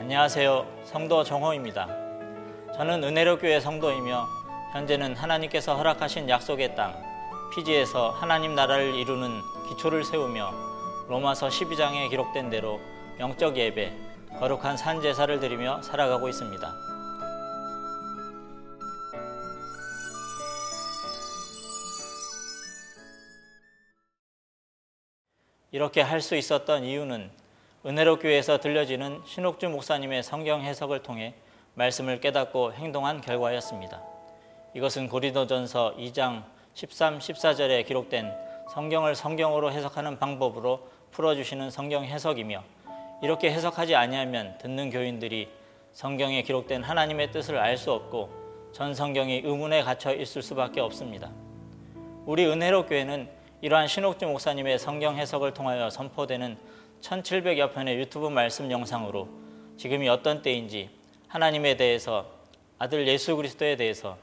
안녕하세요. 성도 정호입니다. 저는 은혜로교회 성도이며 현재는 하나님께서 허락하신 약속의 땅 피지에서 하나님 나라를 이루는 기초를 세우며 로마서 12장에 기록된 대로 영적 예배, 거룩한 산 제사를 드리며 살아가고 있습니다. 이렇게 할 수 있었던 이유는 은혜로 교회에서 들려지는 신옥주 목사님의 성경 해석을 통해 말씀을 깨닫고 행동한 결과였습니다. 이것은 고린도전서 2장 13, 14절에 기록된 성경을 성경으로 해석하는 방법으로 풀어주시는 성경 해석이며, 이렇게 해석하지 아니하면 듣는 교인들이 성경에 기록된 하나님의 뜻을 알 수 없고 전 성경이 의문에 갇혀 있을 수밖에 없습니다. 우리 은혜로 교회는 이러한 신옥주 목사님의 성경 해석을 통하여 선포되는 1700여 편의 유튜브 말씀 영상으로 지금이 어떤 때인지, 하나님에 대해서, 아들 예수 그리스도에 대해서,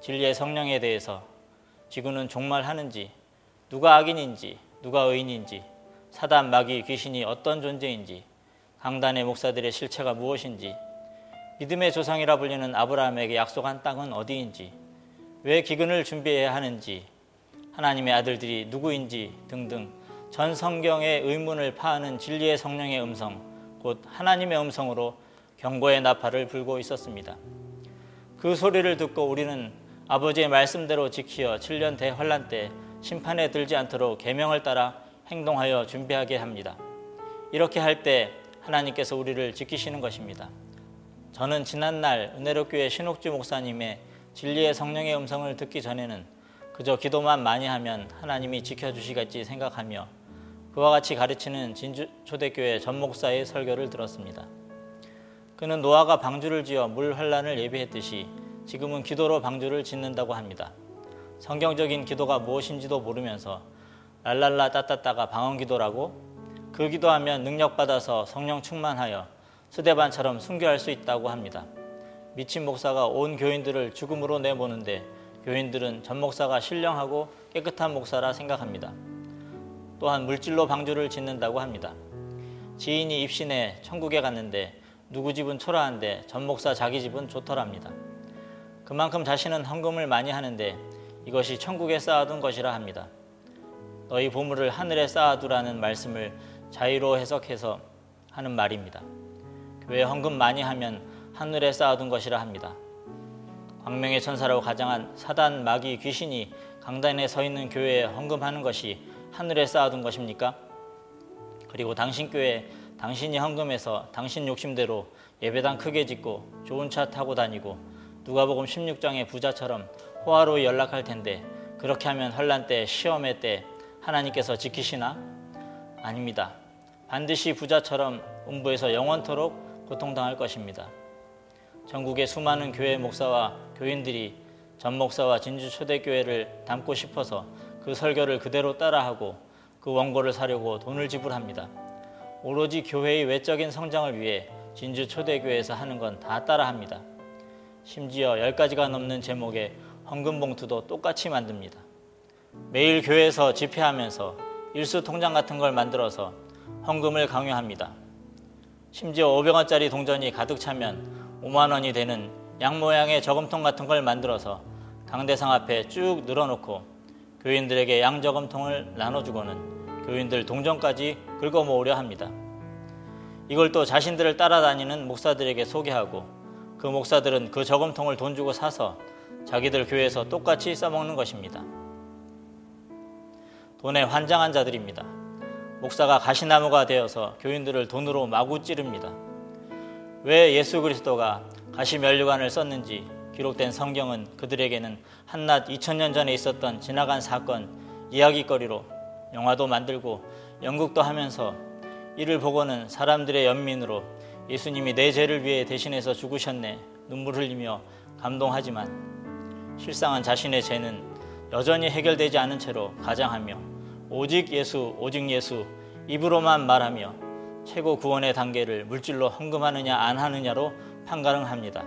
진리의 성령에 대해서, 지구는 종말하는지, 누가 악인인지, 누가 의인인지, 사단, 마귀, 귀신이 어떤 존재인지, 강단의 목사들의 실체가 무엇인지, 믿음의 조상이라 불리는 아브라함에게 약속한 땅은 어디인지, 왜 기근을 준비해야 하는지, 하나님의 아들들이 누구인지 등등 전 성경의 의문을 파하는 진리의 성령의 음성, 곧 하나님의 음성으로 경고의 나팔을 불고 있었습니다. 그 소리를 듣고 우리는 아버지의 말씀대로 지키어 7년 대환란 때 심판에 들지 않도록 계명을 따라 행동하여 준비하게 합니다. 이렇게 할 때 하나님께서 우리를 지키시는 것입니다. 저는 지난날 은혜로교회 신옥주 목사님의 진리의 성령의 음성을 듣기 전에는 그저 기도만 많이 하면 하나님이 지켜주시겠지 생각하며 그와 같이 가르치는 진주초대교회 전 목사의 설교를 들었습니다. 그는 노아가 방주를 지어 물 환란을 예비했듯이 지금은 기도로 방주를 짓는다고 합니다. 성경적인 기도가 무엇인지도 모르면서 랄랄라 따따따가 방언기도라고, 그 기도하면 능력받아서 성령 충만하여 스데반처럼 순교할 수 있다고 합니다. 미친 목사가 온 교인들을 죽음으로 내보는데 교인들은 전 목사가 신령하고 깨끗한 목사라 생각합니다. 또한 물질로 방주를 짓는다고 합니다. 지인이 입신해 천국에 갔는데 누구 집은 초라한데 전 목사 자기 집은 좋더랍니다. 그만큼 자신은 헌금을 많이 하는데 이것이 천국에 쌓아둔 것이라 합니다. 너희 보물을 하늘에 쌓아두라는 말씀을 자의로 해석해서 하는 말입니다. 교회 헌금 많이 하면 하늘에 쌓아둔 것이라 합니다. 광명의 천사라고 가장한 사단, 마귀, 귀신이 강단에 서 있는 교회에 헌금하는 것이 하늘에 쌓아둔 것입니까? 그리고 당신 교회 당신이 헌금해서 당신 욕심대로 예배당 크게 짓고 좋은 차 타고 다니고 누가복음 16장의 부자처럼 호화로이 연락할 텐데 그렇게 하면 환란 때, 시험의 때 하나님께서 지키시나? 아닙니다. 반드시 부자처럼 음부에서 영원토록 고통당할 것입니다. 전국의 수많은 교회 목사와 교인들이 전 목사와 진주초대교회를 닮고 싶어서 그 설교를 그대로 따라하고 그 원고를 사려고 돈을 지불합니다. 오로지 교회의 외적인 성장을 위해 진주 초대교회에서 하는 건 다 따라합니다. 심지어 10가지가 넘는 제목의 헌금 봉투도 똑같이 만듭니다. 매일 교회에서 집회하면서 일수 통장 같은 걸 만들어서 헌금을 강요합니다. 심지어 500원짜리 동전이 가득 차면 5만 원이 되는 양 모양의 저금통 같은 걸 만들어서 강대상 앞에 쭉 늘어놓고 교인들에게 양저금통을 나눠주고는 교인들 동전까지 긁어모으려 합니다. 이걸 또 자신들을 따라다니는 목사들에게 소개하고 그 목사들은 그 저금통을 돈 주고 사서 자기들 교회에서 똑같이 써먹는 것입니다. 돈에 환장한 자들입니다. 목사가 가시나무가 되어서 교인들을 돈으로 마구 찌릅니다. 왜 예수 그리스도가 가시면류관을 썼는지 기록된 성경은 그들에게는 한낱 2000년 전에 있었던 지나간 사건, 이야기거리로 영화도 만들고 연극도 하면서 이를 보고는 사람들의 연민으로 예수님이 내 죄를 위해 대신해서 죽으셨네 눈물 흘리며 감동하지만 실상은 자신의 죄는 여전히 해결되지 않은 채로 가장하며 오직 예수 입으로만 말하며 최고 구원의 단계를 물질로 헌금하느냐 안 하느냐로 판가름합니다.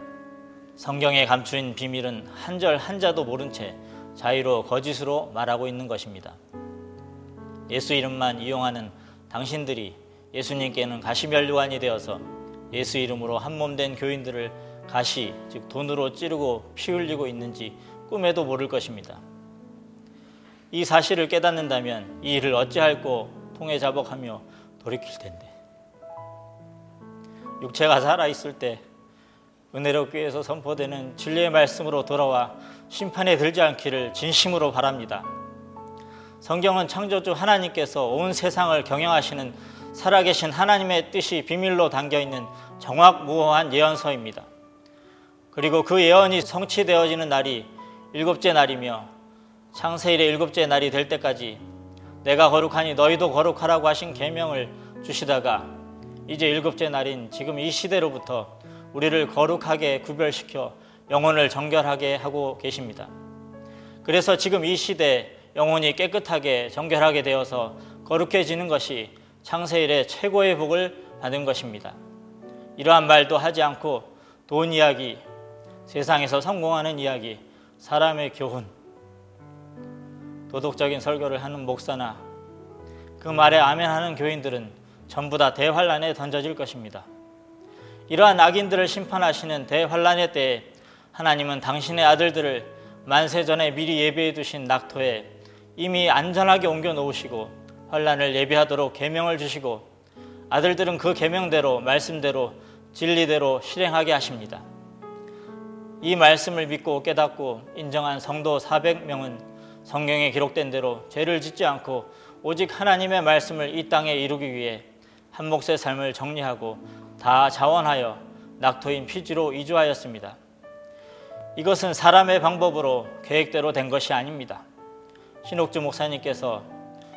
성경에 감추인 비밀은 한절 한자도 모른 채 자의로 거짓으로 말하고 있는 것입니다. 예수 이름만 이용하는 당신들이 예수님께는 가시면류관이 되어서 예수 이름으로 한몸된 교인들을 가시, 즉 돈으로 찌르고 피 흘리고 있는지 꿈에도 모를 것입니다. 이 사실을 깨닫는다면 이 일을 어찌할꼬 통해 자복하며 돌이킬 텐데, 육체가 살아있을 때 은혜로 교회에서 선포되는 진리의 말씀으로 돌아와 심판에 들지 않기를 진심으로 바랍니다. 성경은 창조주 하나님께서 온 세상을 경영하시는 살아계신 하나님의 뜻이 비밀로 담겨있는 정확무호한 예언서입니다. 그리고 그 예언이 성취되어지는 날이 일곱째 날이며 창세일의 일곱째 날이 될 때까지 내가 거룩하니 너희도 거룩하라고 하신 계명을 주시다가 이제 일곱째 날인 지금 이 시대로부터 우리를 거룩하게 구별시켜 영혼을 정결하게 하고 계십니다. 그래서 지금 이 시대 영혼이 깨끗하게 정결하게 되어서 거룩해지는 것이 창세일의 최고의 복을 받은 것입니다. 이러한 말도 하지 않고 돈 이야기, 세상에서 성공하는 이야기, 사람의 교훈, 도덕적인 설교를 하는 목사나 그 말에 아멘하는 교인들은 전부 다 대환란에 던져질 것입니다. 이러한 악인들을 심판하시는 대환란의 때에 하나님은 당신의 아들들을 만세 전에 미리 예비해 두신 낙토에 이미 안전하게 옮겨 놓으시고 환란을 예비하도록 계명을 주시고 아들들은 그 계명대로, 말씀대로, 진리대로 실행하게 하십니다. 이 말씀을 믿고 깨닫고 인정한 성도 400명은 성경에 기록된 대로 죄를 짓지 않고 오직 하나님의 말씀을 이 땅에 이루기 위해 한 몫의 삶을 정리하고 다 자원하여 낙토인 피지로 이주하였습니다. 이것은 사람의 방법으로 계획대로 된 것이 아닙니다. 신옥주 목사님께서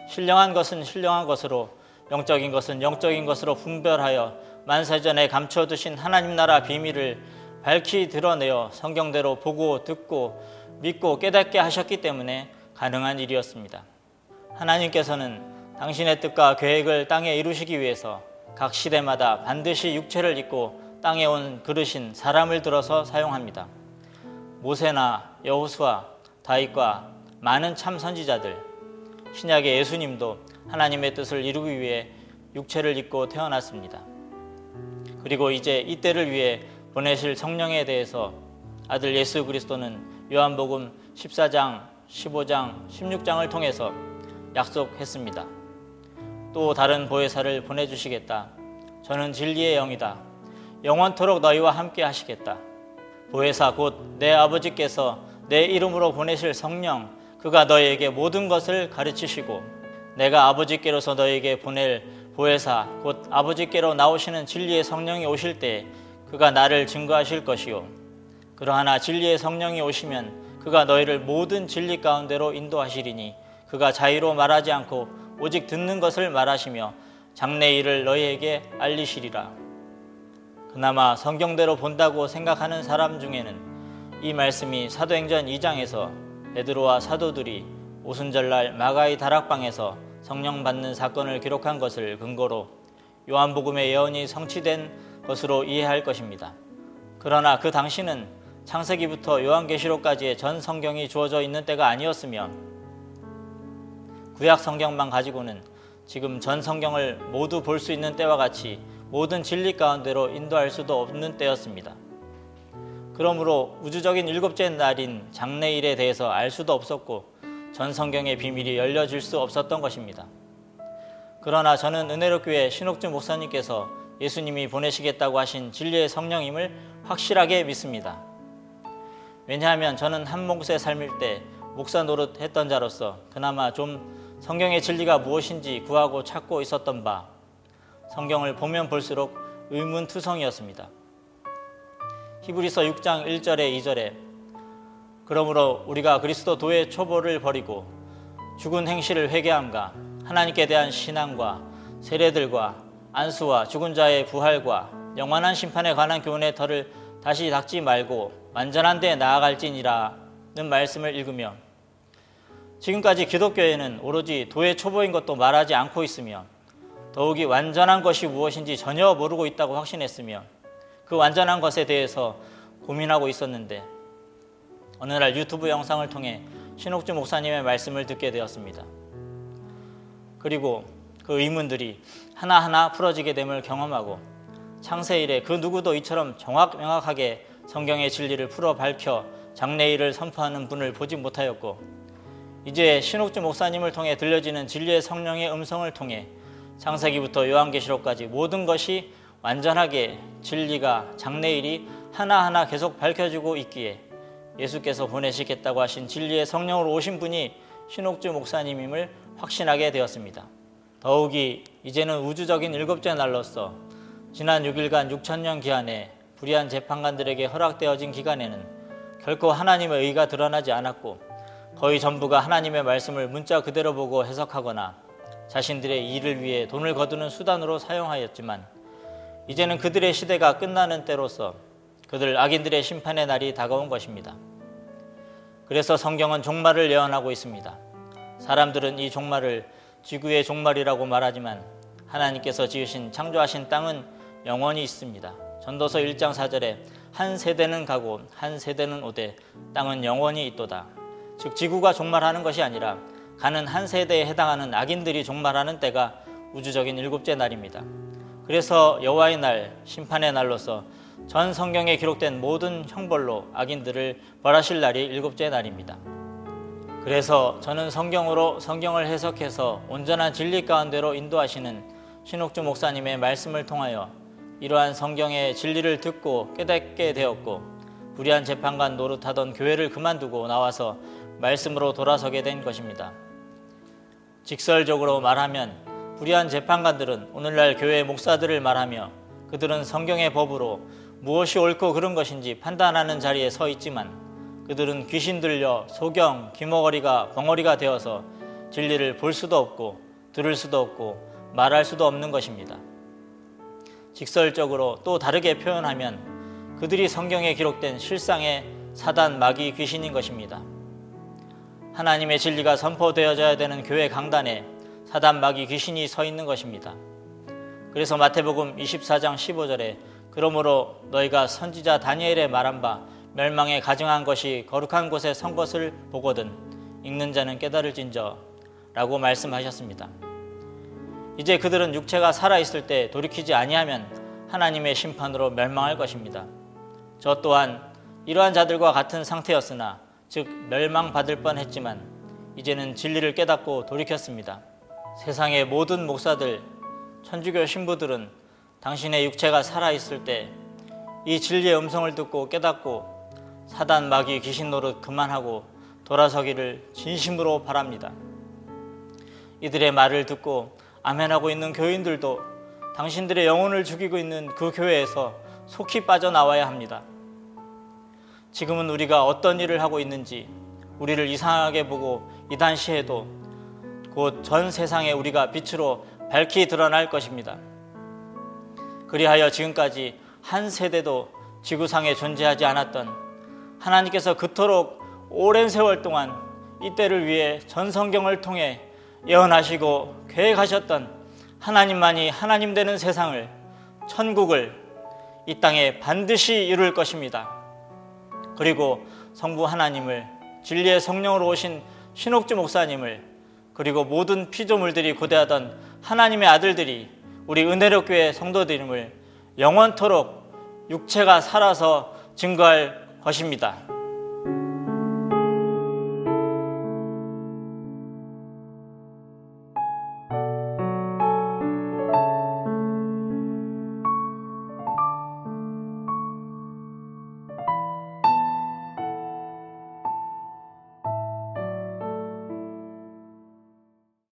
신령한 것은 신령한 것으로, 영적인 것은 영적인 것으로 분별하여 만세전에 감춰두신 하나님 나라 비밀을 밝히 드러내어 성경대로 보고 듣고 믿고 깨닫게 하셨기 때문에 가능한 일이었습니다. 하나님께서는 당신의 뜻과 계획을 땅에 이루시기 위해서 각 시대마다 반드시 육체를 입고 땅에 온 그릇인 사람을 들어서 사용합니다. 모세나 여호수아, 다윗과 많은 참 선지자들, 신약의 예수님도 하나님의 뜻을 이루기 위해 육체를 입고 태어났습니다. 그리고 이제 이때를 위해 보내실 성령에 대해서 아들 예수 그리스도는 요한복음 14장, 15장, 16장을 통해서 약속했습니다. 또 다른 보혜사를 보내주시겠다. 저는 진리의 영이다. 영원토록 너희와 함께 하시겠다. 보혜사 곧 내 아버지께서 내 이름으로 보내실 성령, 그가 너희에게 모든 것을 가르치시고 내가 아버지께로서 너희에게 보낼 보혜사 곧 아버지께로 나오시는 진리의 성령이 오실 때 그가 나를 증거하실 것이요, 그러하나 진리의 성령이 오시면 그가 너희를 모든 진리 가운데로 인도하시리니 그가 자의로 말하지 않고 오직 듣는 것을 말하시며 장래 일을 너희에게 알리시리라. 그나마 성경대로 본다고 생각하는 사람 중에는 이 말씀이 사도행전 2장에서 베드로와 사도들이 오순절날 마가의 다락방에서 성령 받는 사건을 기록한 것을 근거로 요한복음의 예언이 성취된 것으로 이해할 것입니다. 그러나 그 당시는 창세기부터 요한계시록까지의 전 성경이 주어져 있는 때가 아니었으며 구약 성경만 가지고는 지금 전 성경을 모두 볼 수 있는 때와 같이 모든 진리 가운데로 인도할 수도 없는 때였습니다. 그러므로 우주적인 일곱째 날인 장래일에 대해서 알 수도 없었고 전 성경의 비밀이 열려질 수 없었던 것입니다. 그러나 저는 은혜로교회 신옥주 목사님께서 예수님이 보내시겠다고 하신 진리의 성령임을 확실하게 믿습니다. 왜냐하면 저는 한 몫의 삶일 때 목사 노릇했던 자로서 그나마 좀 성경의 진리가 무엇인지 구하고 찾고 있었던 바 성경을 보면 볼수록 의문투성이었습니다. 히브리서 6장 1절에 2절에 그러므로 우리가 그리스도의 초보를 버리고 죽은 행실을 회개함과 하나님께 대한 신앙과 세례들과 안수와 죽은 자의 부활과 영원한 심판에 관한 교훈의 털을 다시 닦지 말고 완전한 데에 나아갈지니라는 말씀을 읽으며 지금까지 기독교에는 오로지 도의 초보인 것도 말하지 않고 있으며 더욱이 완전한 것이 무엇인지 전혀 모르고 있다고 확신했으며 그 완전한 것에 대해서 고민하고 있었는데 어느 날 유튜브 영상을 통해 신옥주 목사님의 말씀을 듣게 되었습니다. 그리고 그 의문들이 하나하나 풀어지게 됨을 경험하고 창세 이래 그 누구도 이처럼 명확하게 성경의 진리를 풀어 밝혀 장래일을 선포하는 분을 보지 못하였고, 이제 신옥주 목사님을 통해 들려지는 진리의 성령의 음성을 통해 창세기부터 요한계시록까지 모든 것이 완전하게 진리가 장래일이 하나하나 계속 밝혀지고 있기에 예수께서 보내시겠다고 하신 진리의 성령으로 오신 분이 신옥주 목사님임을 확신하게 되었습니다. 더욱이 이제는 우주적인 7째 날로서 지난 6일간 6,000년 기한에 불의한 재판관들에게 허락되어진 기간에는 결코 하나님의 의가 드러나지 않았고, 거의 전부가 하나님의 말씀을 문자 그대로 보고 해석하거나 자신들의 일을 위해 돈을 거두는 수단으로 사용하였지만, 이제는 그들의 시대가 끝나는 때로서 그들 악인들의 심판의 날이 다가온 것입니다. 그래서 성경은 종말을 예언하고 있습니다. 사람들은 이 종말을 지구의 종말이라고 말하지만 하나님께서 지으신 창조하신 땅은 영원히 있습니다. 전도서 1장 4절에 한 세대는 가고 한 세대는 오되 땅은 영원히 있도다. 즉 지구가 종말하는 것이 아니라 가는 한 세대에 해당하는 악인들이 종말하는 때가 우주적인 7째 날입니다. 그래서 여호와의 날, 심판의 날로서 전 성경에 기록된 모든 형벌로 악인들을 벌하실 날이 7째 날입니다. 그래서 저는 성경을 해석해서 온전한 진리 가운데로 인도하시는 신옥주 목사님의 말씀을 통하여 이러한 성경의 진리를 듣고 깨닫게 되었고, 불의한 재판관 노릇하던 교회를 그만두고 나와서 말씀으로 돌아서게 된 것입니다. 직설적으로 말하면 불의한 재판관들은 오늘날 교회의 목사들을 말하며, 그들은 성경의 법으로 무엇이 옳고 그른 것인지 판단하는 자리에 서 있지만, 그들은 귀신 들려 소경, 귀머거리가 벙어리가 되어서 진리를 볼 수도 없고 들을 수도 없고 말할 수도 없는 것입니다. 직설적으로 또 다르게 표현하면 그들이 성경에 기록된 실상의 사단 마귀 귀신인 것입니다. 하나님의 진리가 선포되어져야 되는 교회 강단에 사단 마귀 귀신이 서 있는 것입니다. 그래서 마태복음 24장 15절에 그러므로 너희가 선지자 다니엘의 말한 바 멸망에 가증한 것이 거룩한 곳에 선 것을 보거든 읽는 자는 깨달을진저 라고 말씀하셨습니다. 이제 그들은 육체가 살아있을 때 돌이키지 아니하면 하나님의 심판으로 멸망할 것입니다. 저 또한 이러한 자들과 같은 상태였으나 즉 멸망받을 뻔했지만 이제는 진리를 깨닫고 돌이켰습니다. 세상의 모든 목사들, 천주교 신부들은 당신의 육체가 살아있을 때 이 진리의 음성을 듣고 깨닫고 사단 마귀 귀신 노릇 그만하고 돌아서기를 진심으로 바랍니다. 이들의 말을 듣고 아멘하고 있는 교인들도 당신들의 영혼을 죽이고 있는 그 교회에서 속히 빠져나와야 합니다. 지금은 우리가 어떤 일을 하고 있는지 우리를 이상하게 보고 이단시해도 곧 전 세상에 우리가 빛으로 밝히 드러날 것입니다. 그리하여 지금까지 한 세대도 지구상에 존재하지 않았던 하나님께서 그토록 오랜 세월 동안 이때를 위해 전 성경을 통해 예언하시고 계획하셨던 하나님만이 하나님 되는 세상을, 천국을 이 땅에 반드시 이룰 것입니다. 그리고 성부 하나님을, 진리의 성령으로 오신 신옥주 목사님을, 그리고 모든 피조물들이 고대하던 하나님의 아들들이 우리 은혜로교회 성도들임을 영원토록 육체가 살아서 증거할 것입니다.